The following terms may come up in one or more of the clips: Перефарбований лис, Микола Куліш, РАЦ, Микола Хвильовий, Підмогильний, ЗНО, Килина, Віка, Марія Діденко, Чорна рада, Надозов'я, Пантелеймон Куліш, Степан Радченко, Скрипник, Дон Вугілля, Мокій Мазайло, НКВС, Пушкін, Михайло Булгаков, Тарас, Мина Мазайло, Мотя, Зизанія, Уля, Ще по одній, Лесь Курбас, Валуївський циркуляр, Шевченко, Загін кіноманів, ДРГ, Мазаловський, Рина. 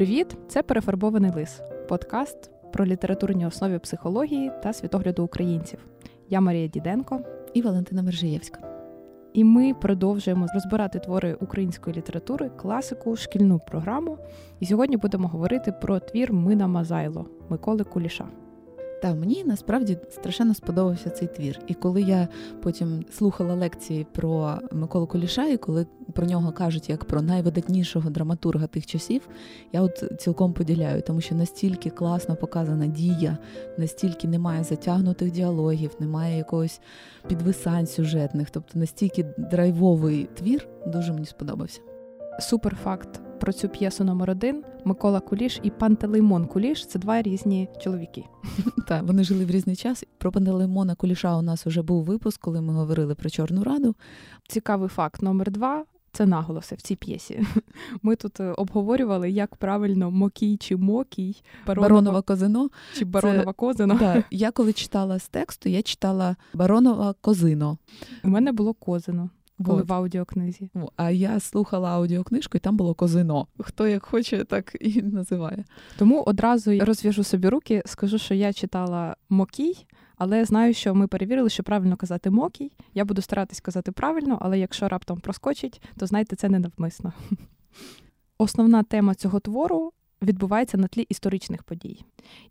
Привіт! Це «Перефарбований лис» – подкаст про літературні основи психології та світогляду українців. Я Марія Діденко і Валентина Мережиєвська. І ми продовжуємо розбирати твори української літератури, класику, шкільну програму. І сьогодні будемо говорити про твір «Мина Мазайло» Миколи Куліша. Та мені насправді страшенно сподобався цей твір. І коли я потім слухала лекції про Миколу Куліша, і коли про нього кажуть як про найвидатнішого драматурга тих часів, я от цілком поділяю, тому що настільки класно показана дія, настільки немає затягнутих діалогів, немає якогось підвисань сюжетних, тобто настільки драйвовий твір, дуже мені сподобався. Суперфакт про цю п'єсу номер 1. Микола Куліш і Пантелеймон Куліш – це два різні чоловіки. Так, вони жили в різний час. Про Пантелеймона Куліша у нас вже був випуск, коли ми говорили про Чорну раду. Цікавий факт номер 2 – це наголоси в цій п'єсі. Ми тут обговорювали, як правильно Мокій чи Мокій, Баронова Козино чи Баронова Козино. Так, я коли читала з тексту, я читала Баронова Козино. У мене було Козино. Коли в аудіокнизі. А я слухала аудіокнижку, і там було Козино. Хто як хоче, так і називає. Тому одразу я розв'яжу собі руки, скажу, що я читала Мокій, але знаю, що ми перевірили, що правильно казати Мокій. Я буду старатись казати правильно, але якщо раптом проскочить, то знайте, це ненавмисно. Основна тема цього твору відбувається на тлі історичних подій.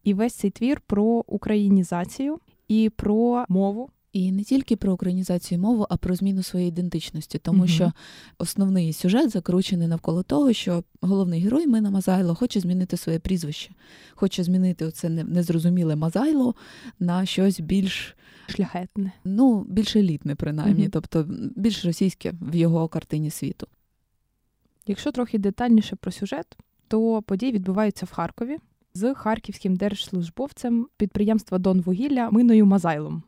І весь цей твір про українізацію і про мову. І не тільки про українізацію мови, а про зміну своєї ідентичності, тому що основний сюжет закручений навколо того, що головний герой Мина Мазайло хоче змінити своє прізвище, хоче змінити оце незрозуміле Мазайло на щось більш шляхетне, більш елітне принаймні, тобто більш російське в його картині світу. Якщо трохи детальніше про сюжет, то події відбуваються в Харкові з харківським держслужбовцем підприємства «Дон Вугілля» Миною Мазайлом.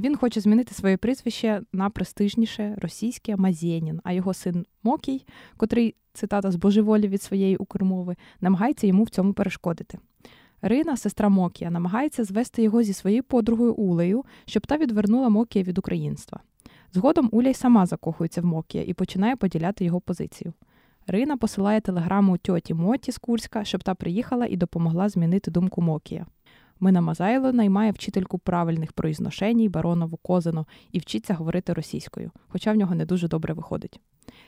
Він хоче змінити своє прізвище на престижніше російське Мазєнін, а його син Мокій, котрий, цитата, збожеволів від своєї укрмови, намагається йому в цьому перешкодити. Рина, сестра Мокія, намагається звести його зі своєю подругою Улею, щоб та відвернула Мокія від українства. Згодом Уля й сама закохується в Мокія і починає поділяти його позицію. Рина посилає телеграму тьоті Моті з Курська, щоб та приїхала і допомогла змінити думку Мокія. Мина Мазайло наймає вчительку правильних произношеній Баронову Козино і вчиться говорити російською, хоча в нього не дуже добре виходить.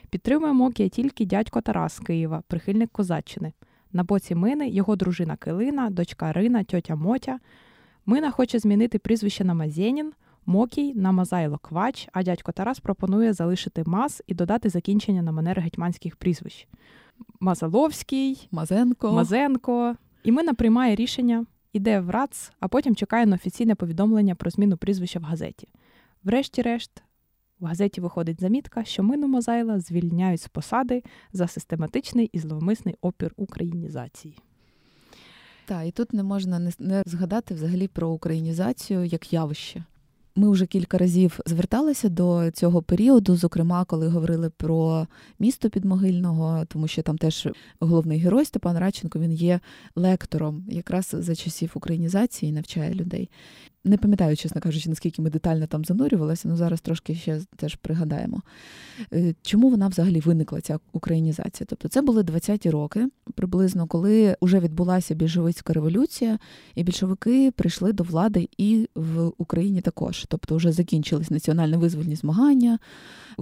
Підтримує Мокія тільки дядько Тарас з Києва, прихильник Козаччини. На боці Мини його дружина Килина, дочка Рина, тьотя Мотя. Мина хоче змінити прізвище на Мазєнін, Мокій на Мазайло Квач, а дядько Тарас пропонує залишити Маз і додати закінчення на манер гетьманських прізвищ. Мазаловський, Мазенко. І Мина приймає рішення... Іде в РАЦ, а потім чекає на офіційне повідомлення про зміну прізвища в газеті. Врешті-решт, в газеті виходить замітка, що Мину Мазайла звільняють з посади за систематичний і зловмисний опір українізації. Так, і тут не можна не згадати взагалі про українізацію як явище. Ми вже кілька разів зверталися до цього періоду, зокрема, коли говорили про місто Підмогильного, тому що там теж головний герой Степан Радченко, він є лектором якраз за часів українізації, навчає людей. Не пам'ятаю, чесно кажучи, наскільки ми детально там занурювалися, але зараз трошки ще теж пригадаємо. Чому вона взагалі виникла, ця українізація? Тобто це були 20-ті роки, приблизно, коли вже відбулася більшовицька революція, і більшовики прийшли до влади і в Україні також. Тобто вже закінчились національно-визвольні змагання,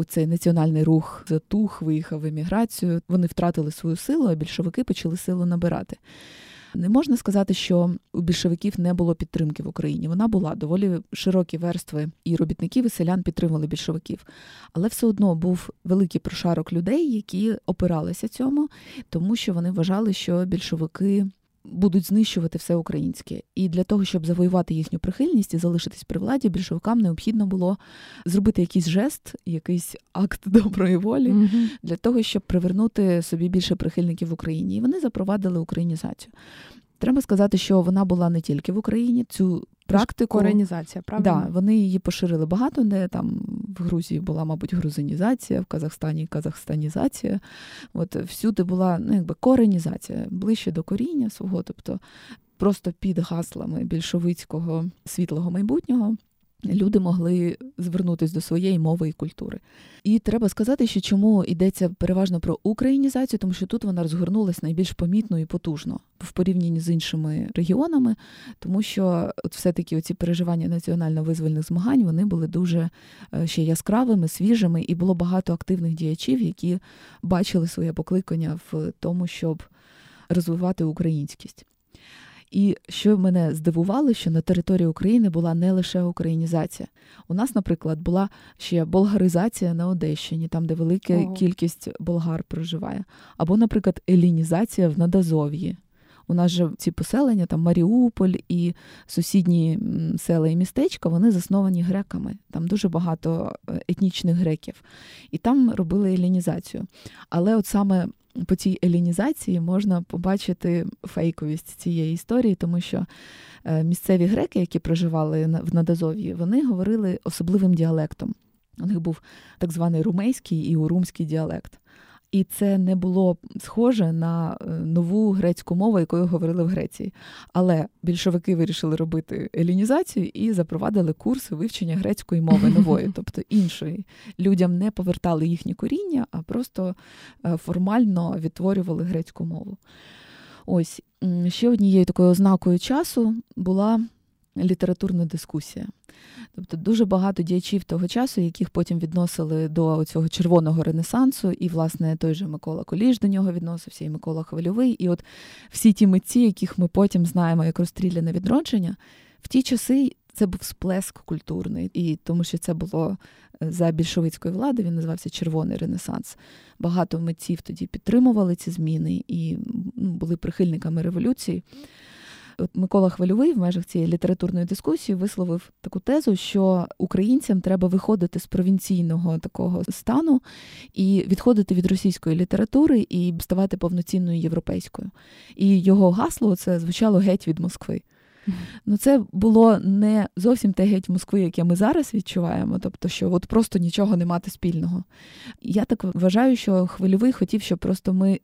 цей національний рух затух, виїхав в еміграцію, вони втратили свою силу, а більшовики почали силу набирати. Не можна сказати, що у більшовиків не було підтримки в Україні. Вона була, доволі широкі верстви і робітників, і селян підтримували більшовиків. Але все одно був великий прошарок людей, які опиралися цьому, тому що вони вважали, що більшовики будуть знищувати все українське. І для того, щоб завоювати їхню прихильність і залишитись при владі, більшовикам необхідно було зробити якийсь жест, якийсь акт доброї волі, для того, щоб привернути собі більше прихильників в Україні. І вони запровадили українізацію. Треба сказати, що вона була не тільки в Україні, цю практику... Коренізація, правильно? Так, да, вони її поширили багато, де там в Грузії була, мабуть, грузинізація, в Казахстані казахстанізація. От всюди була, коренізація, ближче до коріння свого, тобто просто під гаслами більшовицького світлого майбутнього люди могли звернутися до своєї мови і культури. І треба сказати, що чому йдеться переважно про українізацію, тому що тут вона розгорнулась найбільш помітно і потужно в порівнянні з іншими регіонами, тому що от все-таки оці переживання національно-визвольних змагань, вони були дуже ще яскравими, свіжими, і було багато активних діячів, які бачили своє покликання в тому, щоб розвивати українськість. І що мене здивувало, що на території України була не лише українізація. У нас, наприклад, була ще болгаризація на Одещині, там, де велика кількість болгар проживає. Або, наприклад, елінізація в Надозов'ї. У нас же ці поселення, там Маріуполь і сусідні села і містечка, вони засновані греками. Там дуже багато етнічних греків. І там робили елінізацію. Але от саме по цій елінізації можна побачити фейковість цієї історії, тому що місцеві греки, які проживали в Надозов'ї, вони говорили особливим діалектом. У них був так званий румейський і урумський діалект. І це не було схоже на нову грецьку мову, якою говорили в Греції. Але більшовики вирішили робити елінізацію і запровадили курси вивчення грецької мови нової, тобто іншої. Людям не повертали їхні коріння, а просто формально відтворювали грецьку мову. Ось, ще однією такою ознакою часу була літературна дискусія. Тобто дуже багато діячів того часу, яких потім відносили до цього червоного ренесансу, і, власне, той же Микола Куліш до нього відносився, і Микола Хвильовий, і от всі ті митці, яких ми потім знаємо як розстріляне відродження, в ті часи це був сплеск культурний, і тому що це було за більшовицької влади, він називався червоний ренесанс. Багато митців тоді підтримували ці зміни і були прихильниками революції. Микола Хвильовий в межах цієї літературної дискусії висловив таку тезу, що українцям треба виходити з провінційного такого стану і відходити від російської літератури і ставати повноцінною європейською. І його гасло це звучало «геть від Москви». Ну, це було не зовсім те «геть Москви», яке ми зараз відчуваємо, тобто, що от просто нічого не мати спільного. Я так вважаю, що Хвильовий хотів, щоб просто ми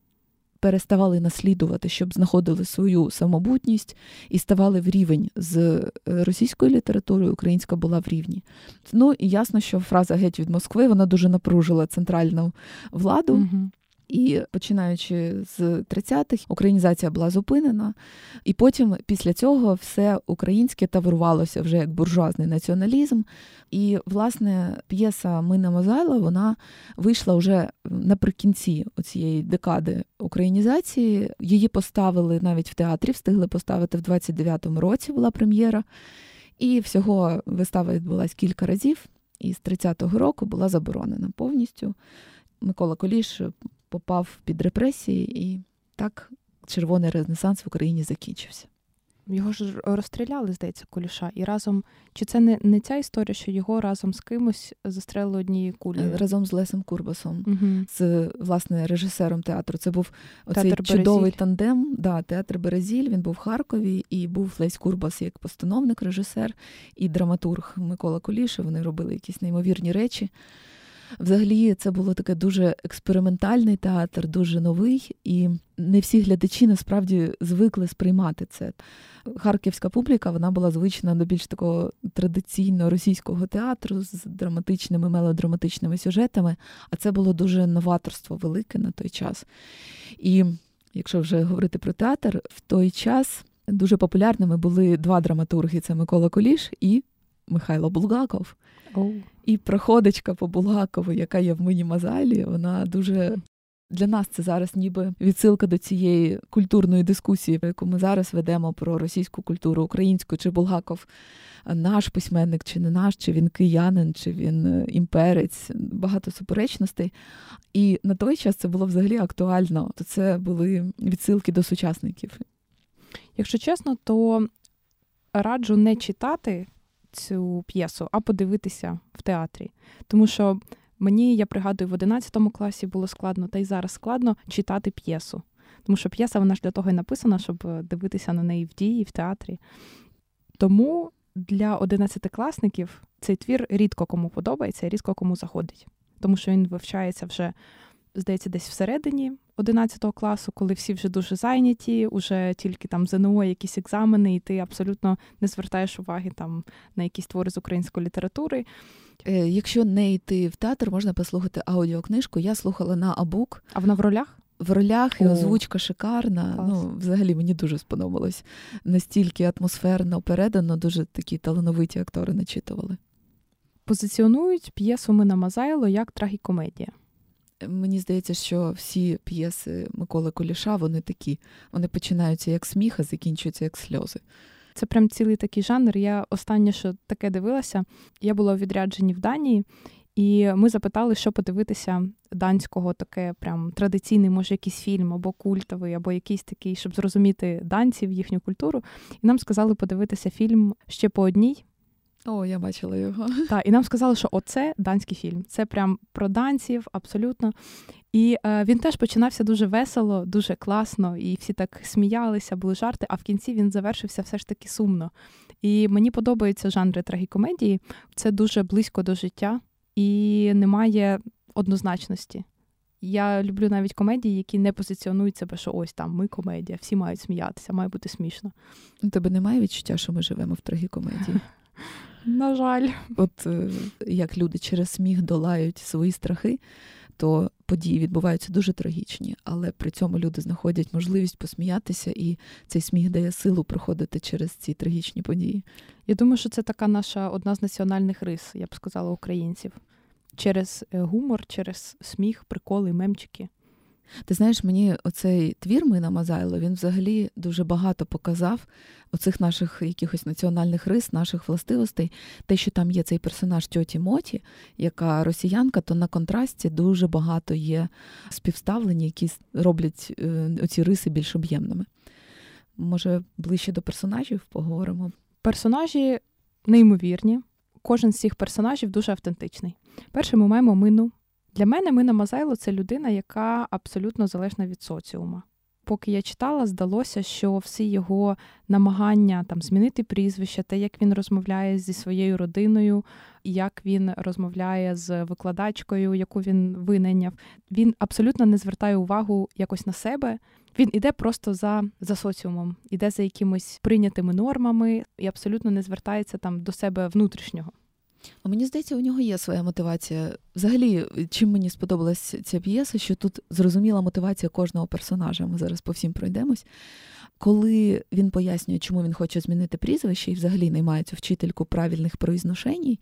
переставали наслідувати, щоб знаходили свою самобутність і ставали в рівень з російською літературою, українська була в рівні. Ну, і ясно, що фраза «геть від Москви», вона дуже напружила центральну владу. Угу. І починаючи з 30-х, українізація була зупинена. І потім після цього все українське таврувалося вже як буржуазний націоналізм. І, власне, п'єса «Мина Мазайло», вона вийшла вже наприкінці цієї декади українізації. Її поставили навіть в театрі, встигли поставити в 29-му році, була прем'єра. І всього вистава відбулась кілька разів. І з 30-го року була заборонена повністю. Микола Куліш попав під репресії, і так червоний ренесанс в Україні закінчився. Його ж розстріляли, здається, Куліша, і разом... Чи це не ця історія, що його разом з кимось застрелили однією кулею? Разом з Лесем Курбасом, з, власне, режисером театру. Це був оцей чудовий тандем. Да, театр «Березіль», він був в Харкові, і був Лесь Курбас як постановник, режисер, і драматург Микола Куліш. Вони робили якісь неймовірні речі. Взагалі, це було таке дуже експериментальний театр, дуже новий, і не всі глядачі, насправді, звикли сприймати це. Харківська публіка, вона була звична до більш такого традиційно російського театру з драматичними, мелодраматичними сюжетами, а це було дуже новаторство велике на той час. І, якщо вже говорити про театр, в той час дуже популярними були два драматурги – це Микола Куліш і Михайло Булгаков. І проходочка по Булгакову, яка є в «Мині Мазайлі», вона дуже... Для нас це зараз ніби відсилка до цієї культурної дискусії, яку ми зараз ведемо про російську культуру, українську, чи Булгаков наш письменник, чи не наш, чи він киянин, чи він імперець. Багато суперечностей. І на той час це було взагалі актуально. То це були відсилки до сучасників. Якщо чесно, то раджу не читати цю п'єсу, а подивитися в театрі. Тому що мені, я пригадую, в 11 класі було складно, та й зараз складно читати п'єсу. Тому що п'єса, вона ж для того і написана, щоб дивитися на неї в дії, в театрі. Тому для 11-класників цей твір рідко кому подобається і рідко кому заходить. Тому що він вивчається вже здається, десь всередині 11 класу, коли всі вже дуже зайняті, уже тільки там ЗНО, якісь екзамени, і ти абсолютно не звертаєш уваги там на якісь твори з української літератури. Якщо не йти в театр, можна послухати аудіокнижку. Я слухала на Абук. А вона в ролях? В ролях, і озвучка шикарна. Клас. Ну, взагалі, мені дуже сподобалось. Настільки атмосферно передано, дуже такі талановиті актори начитували. Позиціонують п'єсу «Мина Мазайло» як трагікомедія. Мені здається, що всі п'єси Миколи Куліша, вони такі. Вони починаються як сміх, а закінчуються як сльози. Це прям цілий такий жанр. Я останнє, що таке дивилася, я була у відрядженні в Данії, і ми запитали, що подивитися данського, таке прям традиційний, може, якийсь фільм, або культовий, або якийсь такий, щоб зрозуміти данців, їхню культуру. І нам сказали подивитися фільм «Ще по одній». О, я бачила його. Так, і нам сказали, що оце данський фільм. Це прям про данців, абсолютно. І він теж починався дуже весело, дуже класно, і всі так сміялися, були жарти, а в кінці він завершився все ж таки сумно. І мені подобаються жанри трагікомедії. Це дуже близько до життя і немає однозначності. Я люблю навіть комедії, які не позиціонують себе, що ось там, ми комедія, всі мають сміятися, має бути смішно. У тебе немає відчуття, що ми живемо в трагікомедії? На жаль. От як люди через сміх долають свої страхи, то події відбуваються дуже трагічні, але при цьому люди знаходять можливість посміятися, і цей сміх дає силу проходити через ці трагічні події. Я думаю, що це така наша одна з національних рис, я б сказала, українців. Через гумор, через сміх, приколи, мемчики. Ти знаєш, мені оцей твір «Мина Мазайло», він взагалі дуже багато показав оцих наших якихось національних рис, наших властивостей. Те, що там є цей персонаж тьоті Моті, яка росіянка, то на контрасті дуже багато є співставлень, які роблять оці риси більш об'ємними. Може, ближче до персонажів поговоримо? Персонажі неймовірні. Кожен з цих персонажів дуже автентичний. Перше ми маємо Мину. Для мене Мина Мазайло – це людина, яка абсолютно залежна від соціума. Поки я читала, здалося, що всі його намагання там змінити прізвище, те, як він розмовляє зі своєю родиною, як він розмовляє з викладачкою, яку він винайняв, він абсолютно не звертає увагу якось на себе. Він іде просто за соціумом, іде за якимись прийнятими нормами і абсолютно не звертається там до себе внутрішнього. А мені здається, у нього є своя мотивація. Взагалі, чим мені сподобалась ця п'єса, що тут зрозуміла мотивація кожного персонажа. Ми зараз по всім пройдемось. Коли він пояснює, чому він хоче змінити прізвище і взагалі наймає цю вчительку правильних произношень,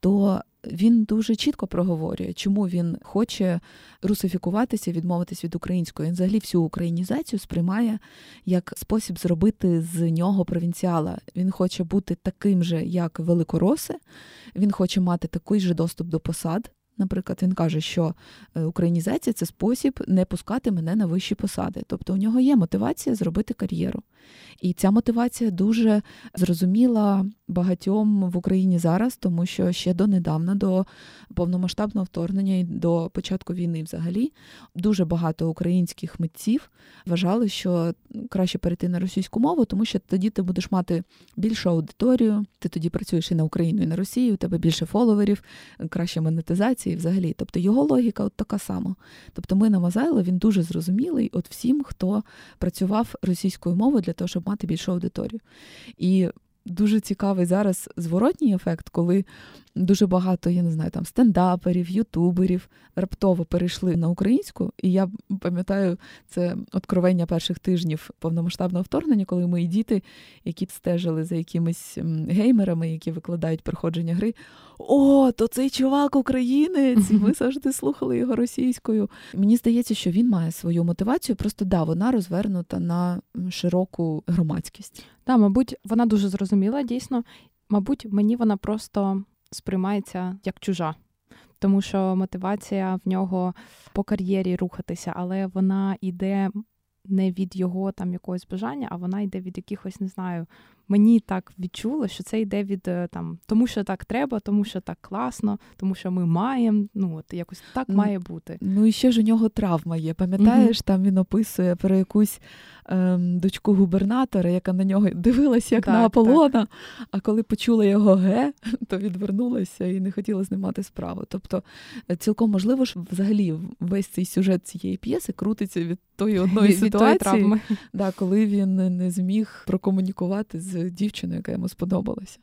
то він дуже чітко проговорює, чому він хоче русифікуватися, відмовитись від української. Він взагалі всю українізацію сприймає як спосіб зробити з нього провінціала. Він хоче бути таким же, як великороси, він хоче мати такий же доступ до посад. Наприклад, він каже, що українізація – це спосіб не пускати мене на вищі посади. Тобто у нього є мотивація зробити кар'єру. І ця мотивація дуже зрозуміла багатьом в Україні зараз, тому що ще донедавна, до повномасштабного вторгнення і до початку війни взагалі, дуже багато українських митців вважали, що краще перейти на російську мову, тому що тоді ти будеш мати більшу аудиторію, ти тоді працюєш і на Україну, і на Росію, у тебе більше фоловерів, краща монетизація. І взагалі, тобто його логіка от така сама. Тобто Мина Мазайло, він дуже зрозумілий от всім, хто працював російською мовою для того, щоб мати більшу аудиторію. І дуже цікавий зараз зворотній ефект, коли дуже багато, я не знаю, там стендаперів, ютуберів раптово перейшли на українську. І я пам'ятаю це откровення перших тижнів повномасштабного вторгнення, коли мої діти, які стежили за якимись геймерами, які викладають проходження гри, «О, то цей чувак українець, і ми завжди слухали його російською». Мені здається, що він має свою мотивацію, просто, да, вона розвернута на широку громадськість. Так, мабуть, вона дуже зрозуміла, дійсно. Мабуть, мені вона просто сприймається як чужа, тому що мотивація в нього по кар'єрі рухатися, але вона йде не від його там якогось бажання, а вона йде від якихось, не знаю, мені так відчуло, що це йде від там, тому що так треба, тому що так класно, тому що ми маємо, ну от якось так має бути. Ну і ще ж у нього травма є, пам'ятаєш, там він описує про якусь дочку губернатора, яка на нього дивилася, як так, на Аполлона, так. А коли почула його «ге», то відвернулася і не хотіла з ним мати справу. Тобто цілком можливо, що взагалі весь цей сюжет цієї п'єси крутиться від тої одної ситуації, да, коли він не зміг прокомунікувати з дівчиною, яка йому сподобалася.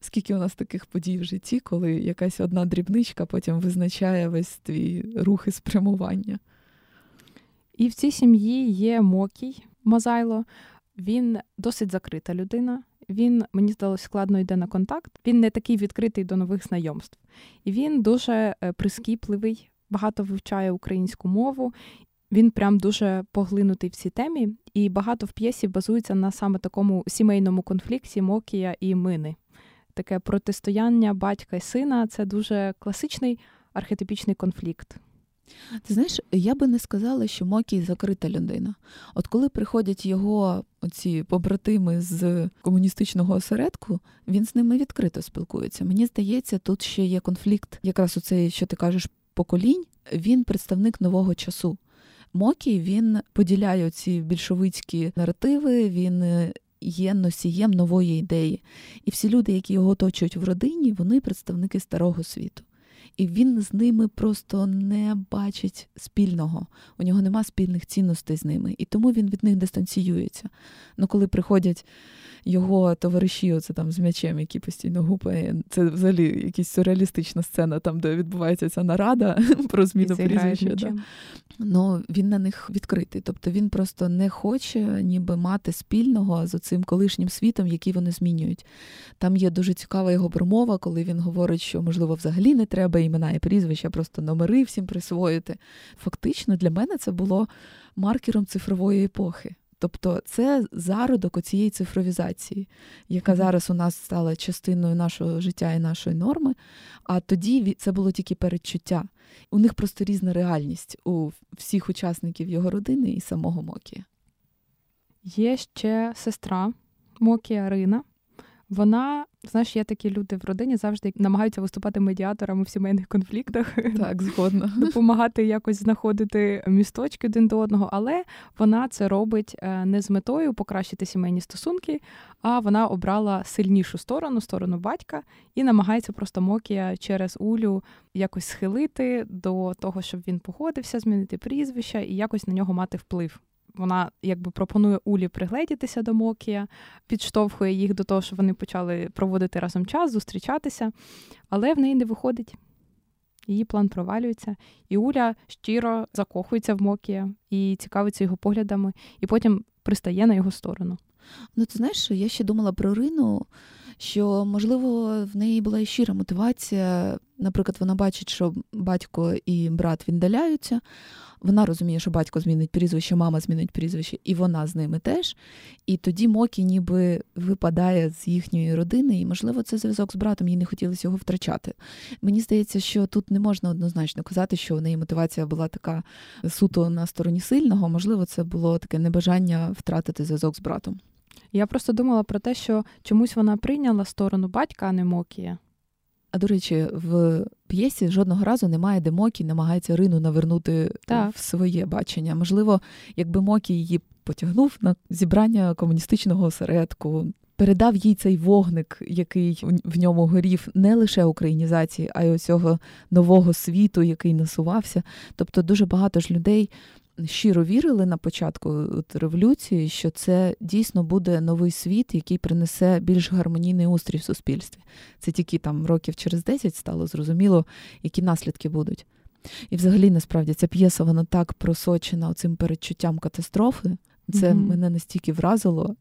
Скільки у нас таких подій в житті, коли якась одна дрібничка потім визначає весь твій рух і спрямування. І в цій сім'ї є Мокій Мазайло. Він досить закрита людина. Він, мені здалося, складно йде на контакт. Він не такий відкритий до нових знайомств. І він дуже прискіпливий, багато вивчає українську мову. Він прям дуже поглинутий в цій темі. І багато в п'єсі базується на саме такому сімейному конфлікті Мокія і Мини. Таке протистояння батька і сина – це дуже класичний архетипічний конфлікт. Ти знаєш, я би не сказала, що Мокій закрита людина. От коли приходять його оці побратими з комуністичного осередку, він з ними відкрито спілкується. Мені здається, тут ще є конфлікт, якраз у цей, що ти кажеш, поколінь. Він представник нового часу. Мокій, він поділяє ці більшовицькі наративи, він є носієм нової ідеї. І всі люди, які його оточують в родині, вони представники старого світу. І він з ними просто не бачить спільного. У нього нема спільних цінностей з ними. І тому він від них дистанціюється. Ну, коли приходять його товариші, оце там з м'ячем, які постійно гупає, це взагалі якась сюрреалістична сцена, там, де відбувається ця нарада про зміну прізвища. Да. Ну, він на них відкритий. Тобто він просто не хоче ніби мати спільного з цим колишнім світом, який вони змінюють. Там є дуже цікава його промова, коли він говорить, що, можливо, взагалі не треба імена і прізвища, просто номери всім присвоїти. Фактично, для мене це було маркером цифрової епохи. Тобто це зародок оцієї цифровізації, яка зараз у нас стала частиною нашого життя і нашої норми, а тоді це було тільки передчуття. У них просто різна реальність у всіх учасників його родини і самого Мокія. Є ще сестра Мокія Рина. Вона, знаєш, є такі люди в родині, завжди намагаються виступати медіаторами в сімейних конфліктах. Так, згодна. Допомагати якось знаходити місточки один до одного, але вона це робить не з метою покращити сімейні стосунки, а вона обрала сильнішу сторону, сторону батька, і намагається просто Мокія через Улю якось схилити до того, щоб він погодився, змінити прізвище і якось на нього мати вплив. Вона якби пропонує Улі пригледітися до Мокія, підштовхує їх до того, щоб вони почали проводити разом час, зустрічатися, але в неї не виходить. Її план провалюється, і Уля щиро закохується в Мокія і цікавиться його поглядами, і потім пристає на його сторону. Ну, ти знаєш, я ще думала про Рину, що, можливо, в неї була і щира мотивація. Наприклад, вона бачить, що батько і брат віддаляються. Вона розуміє, що батько змінить прізвище, мама змінить прізвище, і вона з ними теж. І тоді Мокій ніби випадає з їхньої родини, і, можливо, це зв'язок з братом, їй не хотілося його втрачати. Мені здається, що тут не можна однозначно казати, що в неї мотивація була така суто на стороні сильного. Можливо, це було таке небажання втратити зв'язок з братом. Я просто думала про те, що чомусь вона прийняла сторону батька, а не Мокія. А, до речі, в п'єсі жодного разу немає, де Мокій намагається Рину навернути в своє бачення. Можливо, якби Мокій її потягнув на зібрання комуністичного осередку, передав їй цей вогник, який в ньому горів, не лише українізації, а й оцього нового світу, який насувався. Тобто дуже багато ж людей щиро вірили на початку революції, що це дійсно буде новий світ, який принесе більш гармонійний устрій в суспільстві. Це тільки там років через 10 стало зрозуміло, які наслідки будуть. І взагалі, насправді, ця п'єса, вона так просочена цим передчуттям катастрофи. Це мене настільки вразило.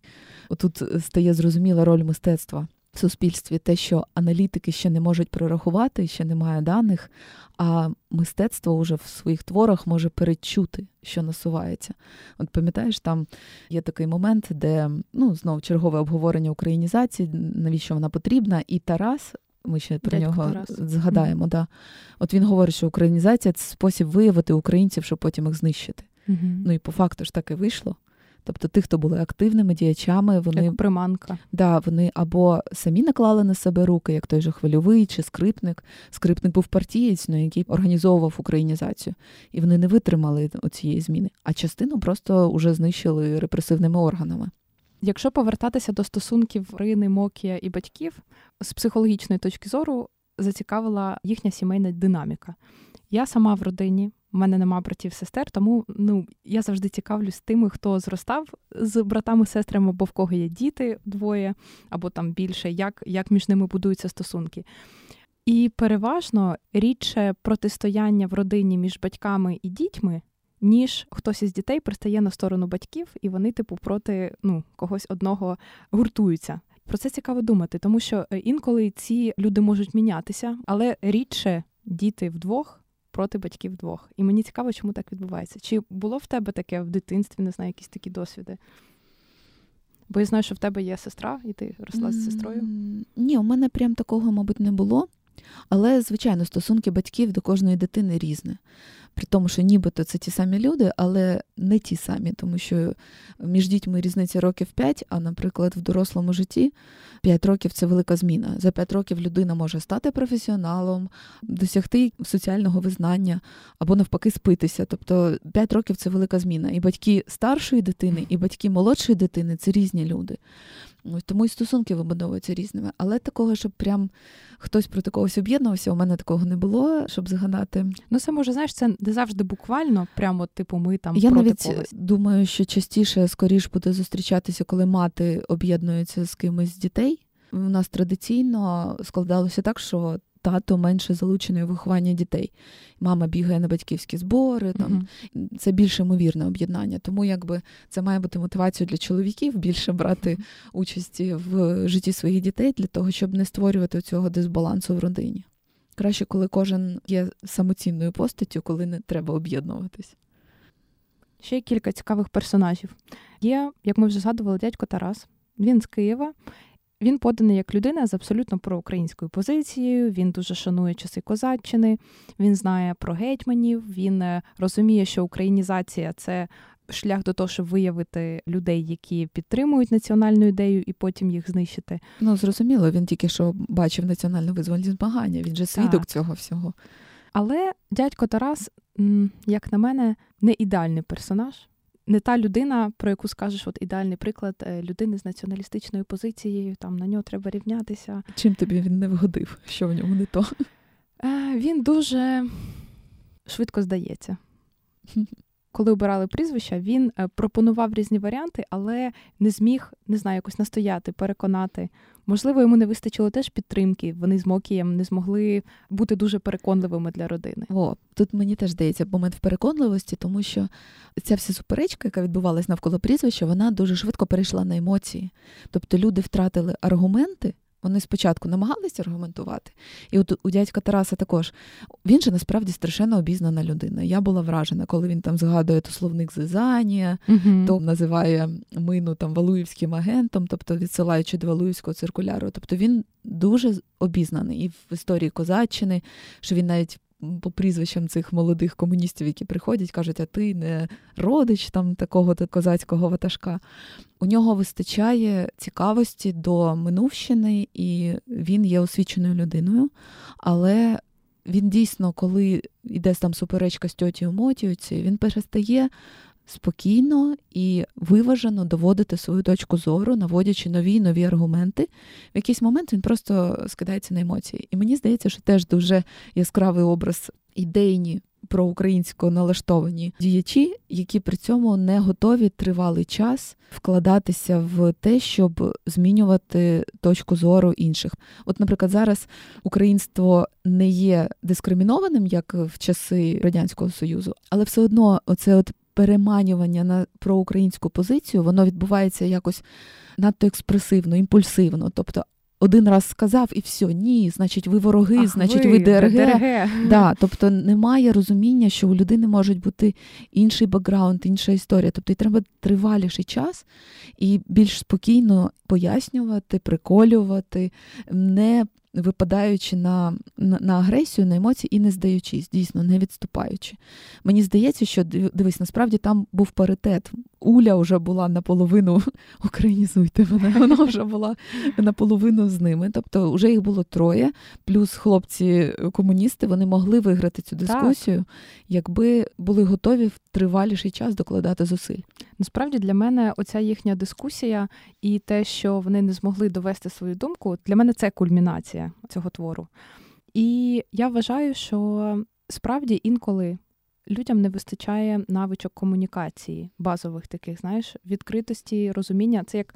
Отут стає зрозуміла роль мистецтва в суспільстві. Те, що аналітики ще не можуть прорахувати, ще немає даних, а мистецтво вже в своїх творах може передчути, що насувається. От пам'ятаєш, там є такий момент, де, ну, знов чергове обговорення українізації, навіщо вона потрібна, і Тарас, ми ще про дядько нього Тарас згадаємо, да. От він говорить, що українізація – це спосіб виявити українців, щоб потім їх знищити. Ну і по факту ж так і вийшло. Тобто тих, хто були активними діячами, вони... Як приманка. Да, вони або самі наклали на себе руки, як той же Хвильовий чи Скрипник. Скрипник був партієць, який організовував українізацію. І вони не витримали цієї зміни. А частину просто уже знищили репресивними органами. Якщо повертатися до стосунків Рини, Мокія і батьків, з психологічної точки зору зацікавила їхня сімейна динаміка. Я сама в родині, в мене нема братів-сестер, тому я завжди цікавлюсь тими, хто зростав з братами-сестрами, бо в кого є діти двоє, або там більше, як між ними будуються стосунки. І переважно рідше протистояння в родині між батьками і дітьми, ніж хтось із дітей пристає на сторону батьків, і вони, проти когось одного гуртуються. Про це цікаво думати, тому що інколи ці люди можуть мінятися, але рідше діти вдвох проти батьків вдвох. І мені цікаво, чому так відбувається. Чи було в тебе таке в дитинстві, не знаю, якісь такі досвіди? Бо я знаю, що в тебе є сестра, і ти росла з сестрою. Ні, у мене прям такого, мабуть, не було. Але, звичайно, стосунки батьків до кожної дитини різні. При тому, що нібито це ті самі люди, але не ті самі, тому що між дітьми різниця років 5, а, наприклад, в дорослому житті 5 років – це велика зміна. За 5 років людина може стати професіоналом, досягти соціального визнання або, навпаки, спитися. Тобто 5 років – це велика зміна. І батьки старшої дитини, і батьки молодшої дитини – це різні люди. Тому і стосунки вибудовуються різними. Але такого, щоб прям хтось проти когось об'єднувався, у мене такого не було, щоб згадати. Це може, це не завжди буквально, прямо, ми там проти когось. Я навіть думаю, що частіше, скоріш буде зустрічатися, коли мати об'єднується з кимось з дітей. У нас традиційно складалося так, що тато менше залучений у виховання дітей. Мама бігає на батьківські збори. Це більш ймовірне об'єднання. Тому це має бути мотивацією для чоловіків більше брати участі в житті своїх дітей, для того, щоб не створювати цього дисбалансу в родині. Краще, коли кожен є самоцінною постаттю, коли не треба об'єднуватись. Ще кілька цікавих персонажів. Є, як ми вже згадували, дядько Тарас. Він з Києва. Він поданий як людина з абсолютно проукраїнською позицією, він дуже шанує часи козаччини, він знає про гетьманів, він розуміє, що українізація – це шлях до того, щоб виявити людей, які підтримують національну ідею і потім їх знищити. Зрозуміло, він тільки що бачив національно-визвольні змагання, він же свідок цього всього. Але дядько Тарас, як на мене, не ідеальний персонаж. Не та людина, про яку скажеш, ідеальний приклад людини з націоналістичною позицією, на нього треба рівнятися. Чим тобі він не вгодив? Що в ньому не то? Він дуже швидко здається. Коли обирали прізвища, він пропонував різні варіанти, але не зміг, якось настояти, переконати. Можливо, йому не вистачило теж підтримки. Вони з Мокієм не змогли бути дуже переконливими для родини. Тут мені теж здається момент в переконливості, тому що ця вся суперечка, яка відбувалась навколо прізвища, вона дуже швидко перейшла на емоції. Тобто люди втратили аргументи. Вони спочатку намагалися аргументувати. І у дядька Тараса також. Він же насправді страшенно обізнана людина. Я була вражена, коли він згадує то словник Зизанія, то називає Мину валуївським агентом, тобто відсилаючи до валуївського циркуляру. Тобто він дуже обізнаний і в історії козаччини, що він навіть по прізвищам цих молодих комуністів, які приходять, кажуть, а ти не родич такого-то козацького ватажка. У нього вистачає цікавості до минувщини, і він є освіченою людиною, але він дійсно, коли йде суперечка з тьотією Мотією, він перестає спокійно і виважено доводити свою точку зору, наводячи нові аргументи. В якийсь момент він просто скидається на емоції. І мені здається, що теж дуже яскравий образ ідейні, проукраїнсько налаштовані діячі, які при цьому не готові тривалий час вкладатися в те, щоб змінювати точку зору інших. Наприклад, зараз українство не є дискримінованим, як в часи Радянського Союзу, але все одно оце переманювання на проукраїнську позицію, воно відбувається якось надто експресивно, імпульсивно. Тобто один раз сказав і все, ні, значить ви вороги, значить ви ДРГ. Да, тобто немає розуміння, що у людини можуть бути інший бекграунд, інша історія. Тобто і треба триваліший час і більш спокійно пояснювати, приколювати, не випадаючи на агресію, на емоції і не здаючись, дійсно, не відступаючи. Мені здається, що, дивись, насправді там був паритет. Уля вже була наполовину, українізуйте мене, вона вже була наполовину з ними. Тобто вже їх було троє, плюс хлопці-комуністи, вони могли виграти цю дискусію, так, якби були готові в триваліший час докладати зусиль. Насправді для мене оця їхня дискусія і те, що вони не змогли довести свою думку, для мене це кульмінація цього твору. І я вважаю, що справді інколи людям не вистачає навичок комунікації, базових таких, знаєш, відкритості, розуміння. Це як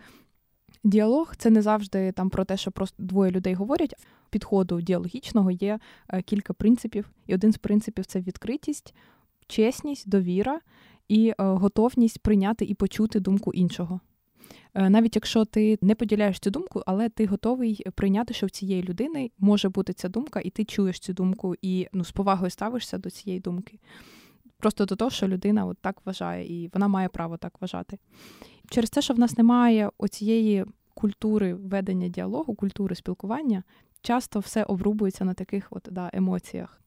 діалог, це не завжди там про те, що просто двоє людей говорять. Підходу діалогічного є кілька принципів. І один з принципів – це відкритість, чесність, довіра і готовність прийняти і почути думку іншого. Навіть якщо ти не поділяєш цю думку, але ти готовий прийняти, що в цієї людини може бути ця думка, і ти чуєш цю думку, і з повагою ставишся до цієї думки. Просто до того, що людина от так вважає, і вона має право так вважати. Через те, що в нас немає оцієї культури ведення діалогу, культури спілкування, часто все обрубується на таких от, емоціях.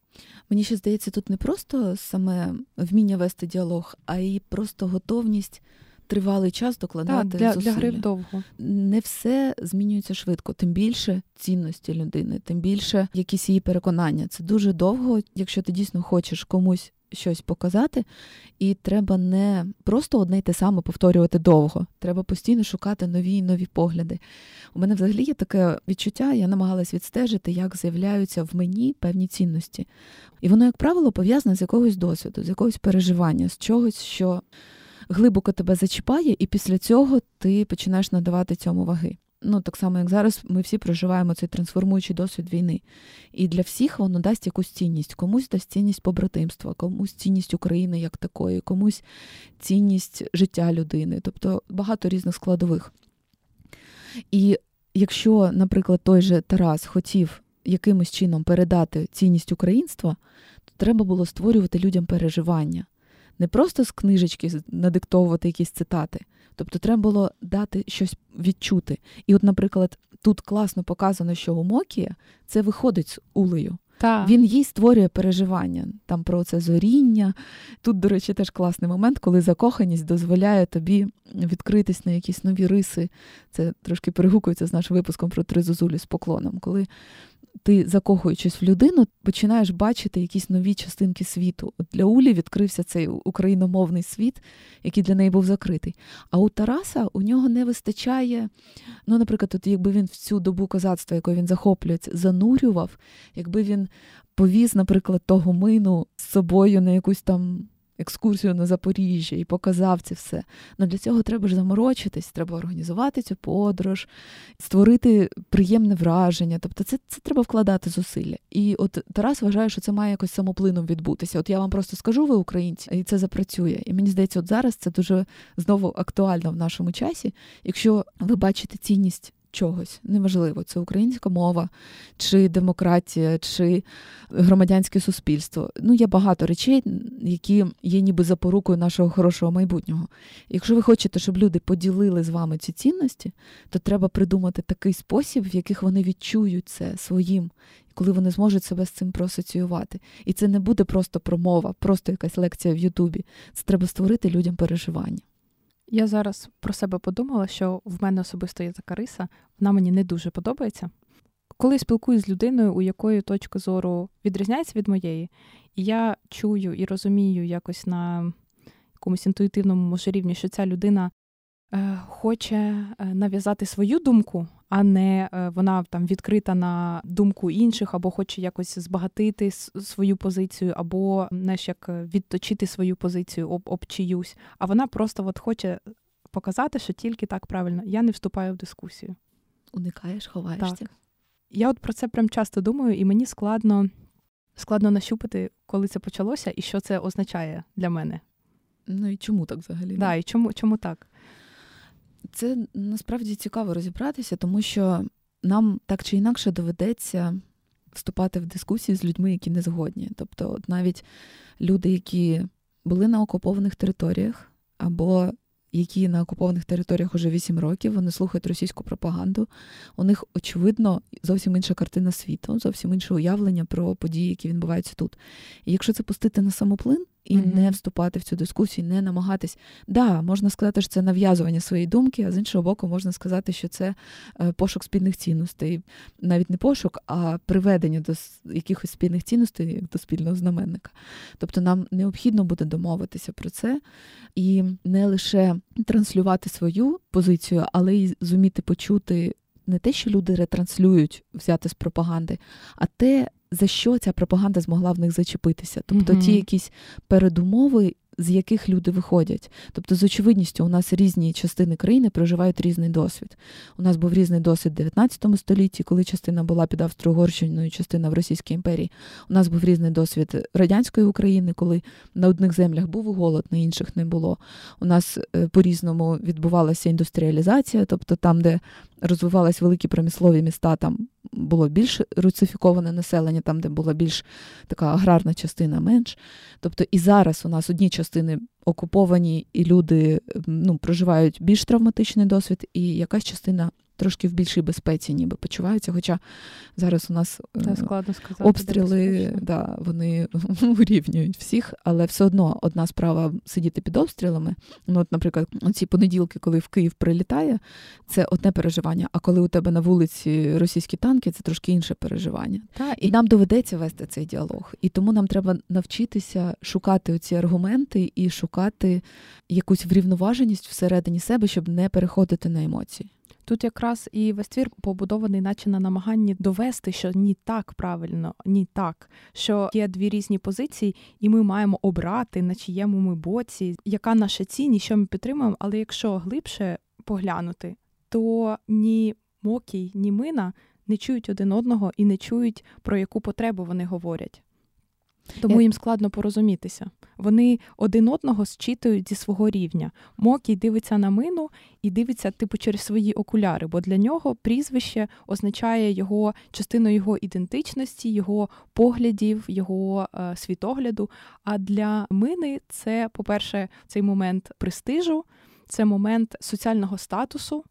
Мені ще здається, тут не просто саме вміння вести діалог, а й просто готовність тривалий час докладати зусилля. Для гри вдовго. Не все змінюється швидко, тим більше цінності людини, тим більше якісь її переконання. Це дуже довго, якщо ти дійсно хочеш комусь щось показати, і треба не просто одне й те саме повторювати довго. Треба постійно шукати нові і нові погляди. У мене взагалі є таке відчуття, я намагалась відстежити, як з'являються в мені певні цінності. І воно, як правило, пов'язане з якогось досвіду, з якогось переживання, з чогось, що глибоко тебе зачіпає, і після цього ти починаєш надавати цьому ваги. Так само, як зараз ми всі проживаємо цей трансформуючий досвід війни. І для всіх воно дасть якусь цінність. Комусь дасть цінність побратимства, комусь цінність України як такої, комусь цінність життя людини. Тобто багато різних складових. І якщо, наприклад, той же Тарас хотів якимось чином передати цінність українства, то треба було створювати людям переживання. Не просто з книжечки надиктовувати якісь цитати. Тобто треба було дати щось відчути. І от, наприклад, тут класно показано, що у Мокія це виходить з Улею. Та. Він їй створює переживання. Там про це зоріння. Тут, до речі, теж класний момент, коли закоханість дозволяє тобі відкритись на якісь нові риси. Це трошки перегукується з нашим випуском про три зозулі з поклоном. Коли ти, закохуючись в людину, починаєш бачити якісь нові частинки світу. От для Улі відкрився цей україномовний світ, який для неї був закритий. А у Тараса, у нього не вистачає, наприклад, от якби він в цю добу козацтва, якою він захоплюється, занурював, якби він повіз, наприклад, того Мину з собою на якусь там екскурсію на Запоріжжя і показав це все. Для цього треба ж заморочитись, треба організувати цю подорож, створити приємне враження. Тобто це треба вкладати зусилля. І от Тарас вважає, що це має якось самоплином відбутися. От я вам просто скажу, ви українці, і це запрацює. І мені здається, от зараз це дуже знову актуально в нашому часі. Якщо ви бачите цінність чогось, неважливо, це українська мова, чи демократія, чи громадянське суспільство. Є багато речей, які є ніби запорукою нашого хорошого майбутнього. Якщо ви хочете, щоб люди поділили з вами ці цінності, то треба придумати такий спосіб, в яких вони відчують це своїм, коли вони зможуть себе з цим проасоціювати. І це не буде просто промова, просто якась лекція в Ютубі. Це треба створити людям переживання. Я зараз про себе подумала, що в мене особисто є така риса, вона мені не дуже подобається. Коли спілкуюсь з людиною, у якої точка зору відрізняється від моєї, і я чую і розумію якось на якомусь інтуїтивному, може, рівні, що ця людина хоче нав'язати свою думку, а не вона там відкрита на думку інших, або хоче якось збагатити свою позицію, або як відточити свою позицію об чиюсь. А вона просто хоче показати, що тільки так правильно. Я не вступаю в дискусію. Уникаєш, ховаєшся. Так. Я про це прям часто думаю, і мені складно нащупати, коли це почалося, і що це означає для мене. І чому так взагалі? Так, і чому так? Це насправді цікаво розібратися, тому що нам так чи інакше доведеться вступати в дискусії з людьми, які не згодні. Тобто навіть люди, які були на окупованих територіях або які на окупованих територіях уже 8 років, вони слухають російську пропаганду, у них, очевидно, зовсім інша картина світу, зовсім інше уявлення про події, які відбуваються тут. І якщо це пустити на самоплин і не вступати в цю дискусію, не намагатись... Да, можна сказати, що це нав'язування своєї думки, а з іншого боку, можна сказати, що це пошук спільних цінностей. Навіть не пошук, а приведення до якихось спільних цінностей, до спільного знаменника. Тобто нам необхідно буде домовитися про це і не лише транслювати свою позицію, але й зуміти почути не те, що люди ретранслюють, взяти з пропаганди, а те, за що ця пропаганда змогла в них зачепитися. Тобто ті якісь передумови, з яких люди виходять. Тобто, з очевидністю, у нас різні частини країни проживають різний досвід. У нас був різний досвід в 19 столітті, коли частина була під Австро-Угорщиною, частина в Російській імперії. У нас був різний досвід радянської України, коли на одних землях був голод, на інших не було. У нас по-різному відбувалася індустріалізація, тобто там, де розвивались великі промислові міста, там було більш руцифіковане населення, там, де була більш така аграрна частина, менш. Тобто і зараз у нас одні частини окуповані, і люди проживають більш травматичний досвід, і якась частина трошки в більшій безпеці ніби почуваються, хоча зараз у нас обстріли, вони урівнюють всіх, але все одно одна справа сидіти під обстрілами. От, наприклад, ці понеділки, коли в Київ прилітає, це одне переживання, а коли у тебе на вулиці російські танки, це трошки інше переживання. І нам доведеться вести цей діалог. І тому нам треба навчитися шукати оці аргументи і шукати якусь врівноваженість всередині себе, щоб не переходити на емоції. Тут якраз і весь твір побудований наче на намаганні довести, що ні так правильно, ні так, що є дві різні позиції, і ми маємо обрати, на чиєму ми боці, яка наша цінь, що ми підтримуємо. Але якщо глибше поглянути, то ні Мокій, ні Мина не чують один одного і не чують, про яку потребу вони говорять. Тому їм складно порозумітися. Вони один одного зчитують зі свого рівня. Мокій дивиться на Мину і дивиться через свої окуляри, бо для нього прізвище означає його частину його ідентичності, його поглядів, його світогляду. А для Мини це, по-перше, цей момент престижу, це момент соціального статусу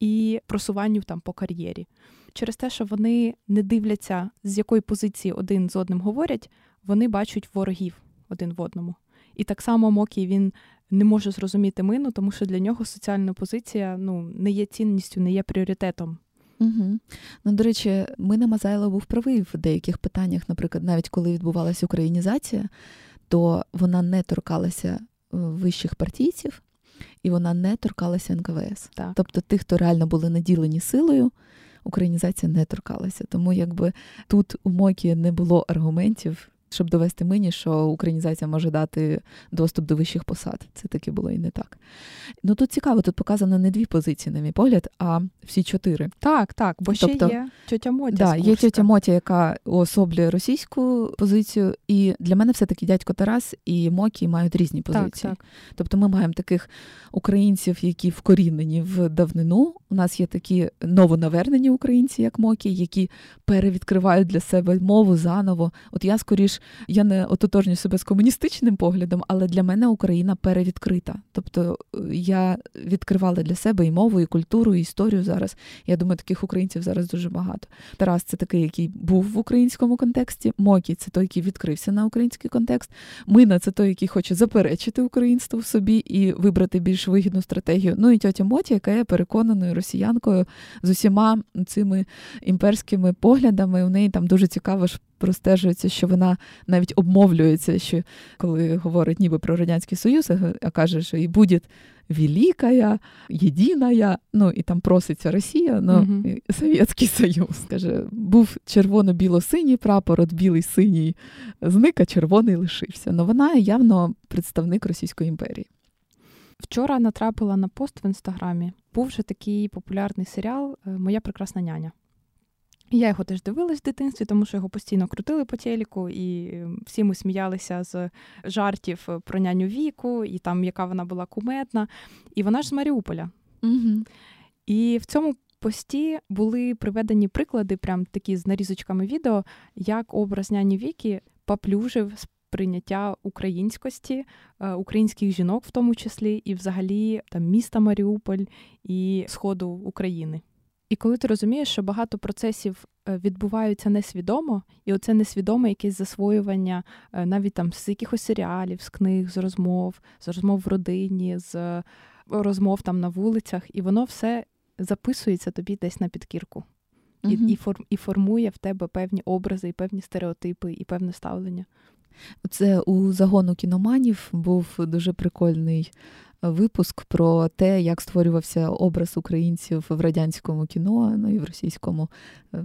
і просуванню по кар'єрі. Через те, що вони не дивляться, з якої позиції один з одним говорять, вони бачать ворогів один в одному. І так само Мокій, він не може зрозуміти Мину, тому що для нього соціальна позиція не є цінністю, не є пріоритетом. Угу. До речі, Мина Мазайло був правий в деяких питаннях. Наприклад, навіть коли відбувалася українізація, то вона не торкалася вищих партійців і вона не торкалася НКВС. Так. Тобто тих, хто реально були наділені силою, українізація не торкалася. Тому тут у Мокія не було аргументів, щоб довести Мині, що українізація може дати доступ до вищих посад. Це таки було і не так. Тут цікаво, тут показано не дві позиції, на мій погляд, а всі 4. Так, бо ще є тьотя Мотя. Є тьотя Мотя, яка уособлює російську позицію, і для мене все-таки дядько Тарас і Мокій мають різні позиції. Так. Тобто ми маємо таких українців, які вкорінені в давнину. У нас є такі новонавернені українці, як Мокій, які перевідкривають для себе мову заново. От я, скоріш, я не ототожнюю себе з комуністичним поглядом, але для мене Україна перевідкрита. Тобто я відкривала для себе і мову, і культуру, і історію зараз. Я думаю, таких українців зараз дуже багато. Тарас – це такий, який був в українському контексті. Мокій – це той, який відкрився на український контекст. Мина – це той, який хоче заперечити українство в собі і вибрати більш вигідну стратегію. І тьотя Мотя, яка є переконаною росіянкою з усіма цими імперськими поглядами. У неї там дуже цікаво ж простежується, що вона навіть обмовлюється, що коли говорить ніби про Радянський Союз, а каже, що і буде великая, єдиная, і там проситься Росія, Совєтський Союз, каже, був червоно-біло-синій прапор, от білий-синій зник, а червоний лишився. Вона явно представник Російської імперії. Вчора натрапила на пост в Інстаграмі. Був вже такий популярний серіал «Моя прекрасна няня». Я його теж дивилась в дитинстві, тому що його постійно крутили по телеку, і всі ми сміялися з жартів про няню Віку, і там, яка вона була кумедна. І вона ж з Маріуполя. Угу. І в цьому пості були приведені приклади, прям такі з нарізочками відео, як образ няні Віки поплюжив сприйняття українськості, українських жінок в тому числі, і взагалі там міста Маріуполь і Сходу України. І коли ти розумієш, що багато процесів відбуваються несвідомо, і оце несвідоме якесь засвоювання навіть там з якихось серіалів, з книг, з розмов в родині, з розмов там на вулицях, і воно все записується тобі десь на підкірку. І формує в тебе певні образи, і певні стереотипи, і певне ставлення. Це у загону кіноманів був дуже прикольний випуск про те, як створювався образ українців в радянському кіно, ну і в російському.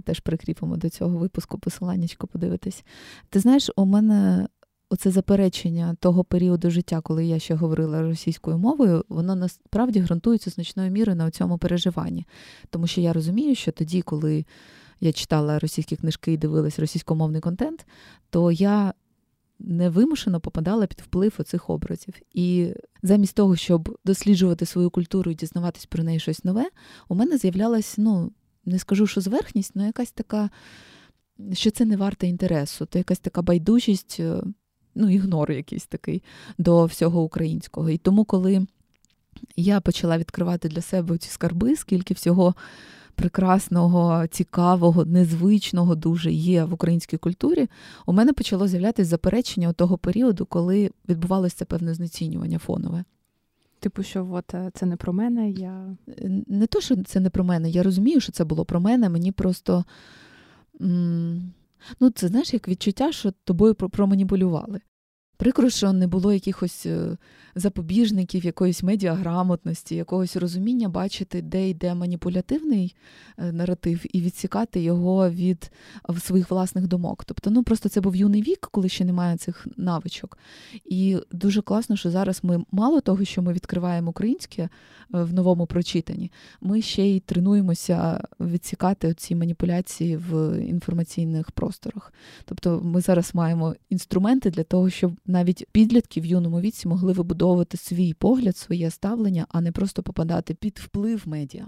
Теж прикріпимо до цього випуску посиланнячко, подивитись. Ти знаєш, у мене оце заперечення того періоду життя, коли я ще говорила російською мовою, воно насправді ґрунтується значною мірою на цьому переживанні. Тому що я розумію, що тоді, коли я читала російські книжки і дивилась російськомовний контент, то я невимушено попадала під вплив оцих образів. І замість того, щоб досліджувати свою культуру і дізнаватись про неї щось нове, у мене з'являлась, не скажу, що зверхність, але якась така, що це не варте інтересу, то якась така байдужість, ігнор якийсь такий до всього українського. І тому, коли я почала відкривати для себе ці скарби, скільки всього прекрасного, цікавого, незвичного дуже є в українській культурі, у мене почало з'являтися заперечення того періоду, коли відбувалося це певне знецінювання фонове. Типу, що це не про мене, я... Не то, що це не про мене, я розумію, що це було про мене, мені просто... це, знаєш, як відчуття, що тобою проманіпулювали. Прикро, що не було якихось запобіжників, якоїсь медіаграмотності, якогось розуміння бачити, де йде маніпулятивний наратив і відсікати його від своїх власних думок. Тобто, просто це був юний вік, коли ще немає цих навичок. І дуже класно, що зараз ми мало того, що ми відкриваємо українське в новому прочитанні, ми ще й тренуємося відсікати ці маніпуляції в інформаційних просторах. Тобто, ми зараз маємо інструменти для того, щоб навіть підлітки в юному віці могли вибудовувати свій погляд, своє ставлення, а не просто попадати під вплив медіа.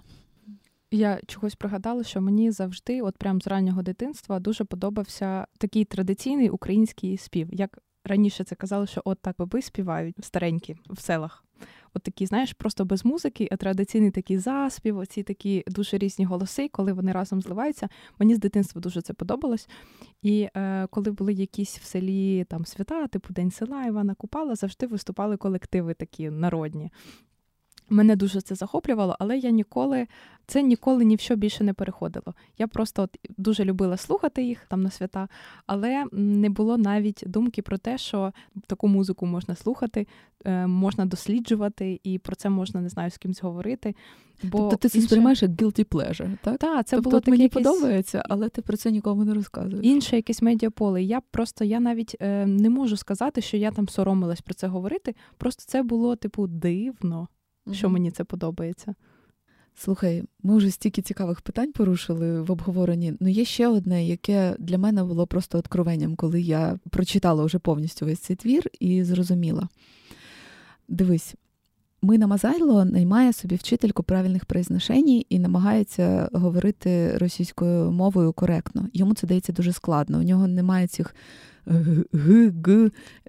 Я чогось пригадала, що мені завжди, прямо з раннього дитинства, дуже подобався такий традиційний український спів. Як раніше це казали, що так баби співають старенькі в селах. Такі, знаєш, просто без музики, а традиційний такий заспів, оці такі дуже різні голоси, коли вони разом зливаються. Мені з дитинства дуже це подобалось. І коли були якісь в селі там свята, типу День села, Івана Купала, завжди виступали колективи такі народні. Мене дуже це захоплювало, але я ніколи ні в що більше не переходило. Я просто дуже любила слухати їх там на свята, але не було навіть думки про те, що таку музику можна слухати, можна досліджувати, і про це можна, не знаю, з кимсь говорити. Тобто ти це сприймаєш як guilty pleasure, так? Так, це було таке мені якесь... подобається, але ти про це нікому не розказуєш. Інше якесь медіаполе. Я навіть не можу сказати, що я там соромилась про це говорити, просто це було, дивно. Що мені це подобається. Слухай, ми вже стільки цікавих питань порушили в обговоренні. Є ще одне, яке для мене було просто откровенням, коли я прочитала вже повністю весь цей твір і зрозуміла. Дивись, Мина Мазайло наймає собі вчительку правильних произношень і намагається говорити російською мовою коректно. Йому це дається дуже складно. У нього немає цих г,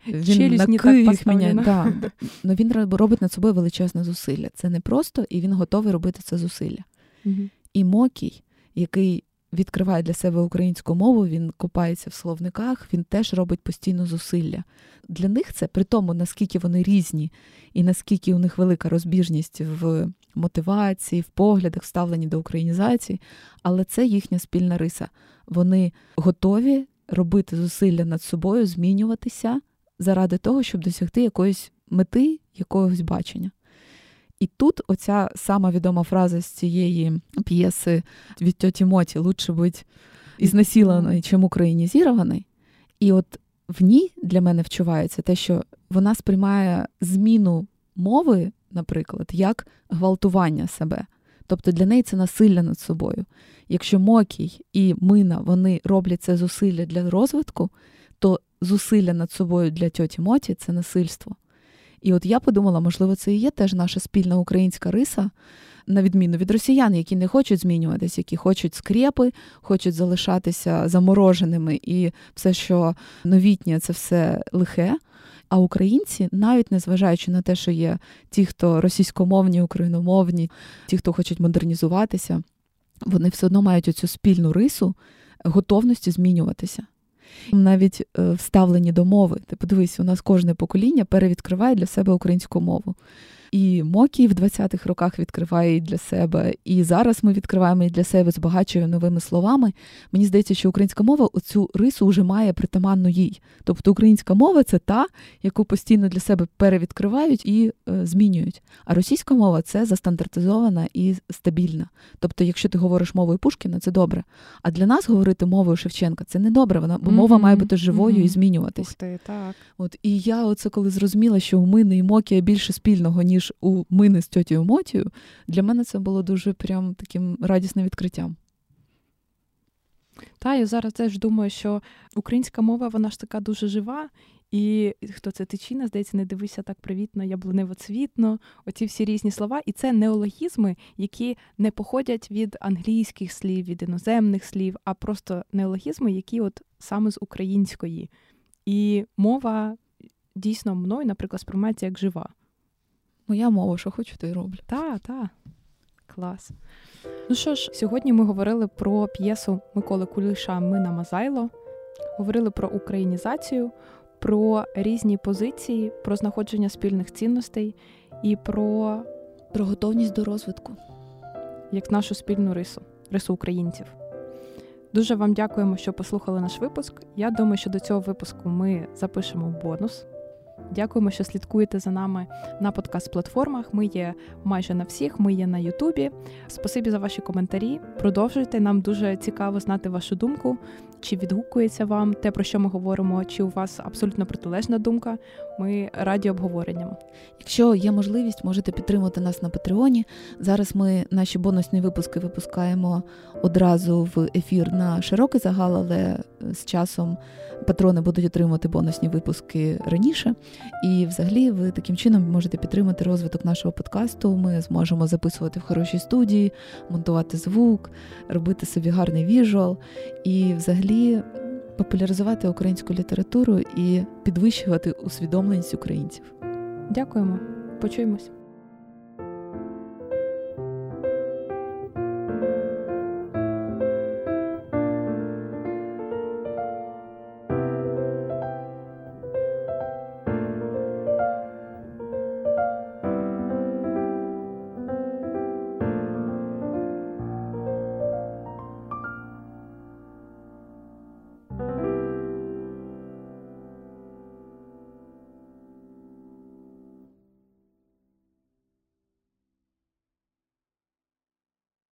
він на к їх міняє. Він робить над собою величезне зусилля. Це не просто, і він готовий робити це зусилля. Угу. І Мокій, який відкриває для себе українську мову, він копається в словниках, він теж робить постійно зусилля. Для них це, при тому, наскільки вони різні, і наскільки у них велика розбіжність в мотивації, в поглядах, в ставленні до українізації, але це їхня спільна риса. Вони готові робити зусилля над собою, змінюватися заради того, щоб досягти якоїсь мети, якогось бачення. І тут оця сама відома фраза з цієї п'єси від тьоті Моті «Лучше бути ізнасілений, чим українізірований». І в ній для мене вчувається те, що вона сприймає зміну мови, наприклад, як гвалтування себе. Тобто для неї це насилля над собою. Якщо Мокій і Мина, вони роблять це зусилля для розвитку, то зусилля над собою для тьоті Моті – це насильство. І я подумала, можливо, це і є теж наша спільна українська риса, на відміну від росіян, які не хочуть змінюватися, які хочуть скрепи, хочуть залишатися замороженими, і все, що новітнє, це все лихе. А українці, навіть незважаючи на те, що є ті, хто російськомовні, україномовні, ті, хто хочуть модернізуватися, вони все одно мають оцю спільну рису готовності змінюватися. Навіть в ставленні до мови. Ти подивись, у нас кожне покоління перевідкриває для себе українську мову. І Мокій в 20-х роках відкриває її для себе, і зараз ми відкриваємо її для себе, збагачуємо новими словами. Мені здається, що українська мова оцю рису вже має притаманну їй. Тобто українська мова – це та, яку постійно для себе перевідкривають і змінюють. А російська мова – це застандартизована і стабільна. Тобто, якщо ти говориш мовою Пушкіна, це добре. А для нас говорити мовою Шевченка – це не добре, бо мова має бути живою і змінюватись. Ух ти, так. От, і я оце коли зрозуміла, що у Мини і Мокія більше спільного, ніж у Мини з тьотєю Мотєю, для мене це було дуже прям таким радісним відкриттям. Та, я зараз теж думаю, що українська мова, вона ж така дуже жива, і хто це тичина, здається, не дивися так привітно, яблуневоцвітно, оці всі різні слова, і це неологізми, які не походять від англійських слів, від іноземних слів, а просто неологізми, які от саме з української. І мова дійсно мною, наприклад, сприймається як жива. Моя мова, що хочу, то й роблю. Так. Клас. Ну що ж, сьогодні ми говорили про п'єсу Миколи Куліша «Мина Мазайло», говорили про українізацію, про різні позиції, про знаходження спільних цінностей і про готовність до розвитку. Як нашу спільну рису українців. Дуже вам дякуємо, що послухали наш випуск. Я думаю, що до цього випуску ми запишемо бонус. Дякуємо, що слідкуєте за нами на подкаст-платформах. Ми є майже на всіх, ми є на Ютубі. Спасибі за ваші коментарі. Продовжуйте. Нам дуже цікаво знати вашу думку, чи відгукується вам те, про що ми говоримо, чи у вас абсолютно протилежна думка. Ми раді обговоренням. Якщо є можливість, можете підтримати нас на Патреоні. Зараз ми наші бонусні випуски випускаємо одразу в ефір на широкий загал, але з часом патрони будуть отримувати бонусні випуски раніше. І взагалі ви таким чином можете підтримати розвиток нашого подкасту. Ми зможемо записувати в хорошій студії, монтувати звук, робити собі гарний віжуал і взагалі популяризувати українську літературу і підвищувати усвідомленість українців. Дякуємо. Почуємось.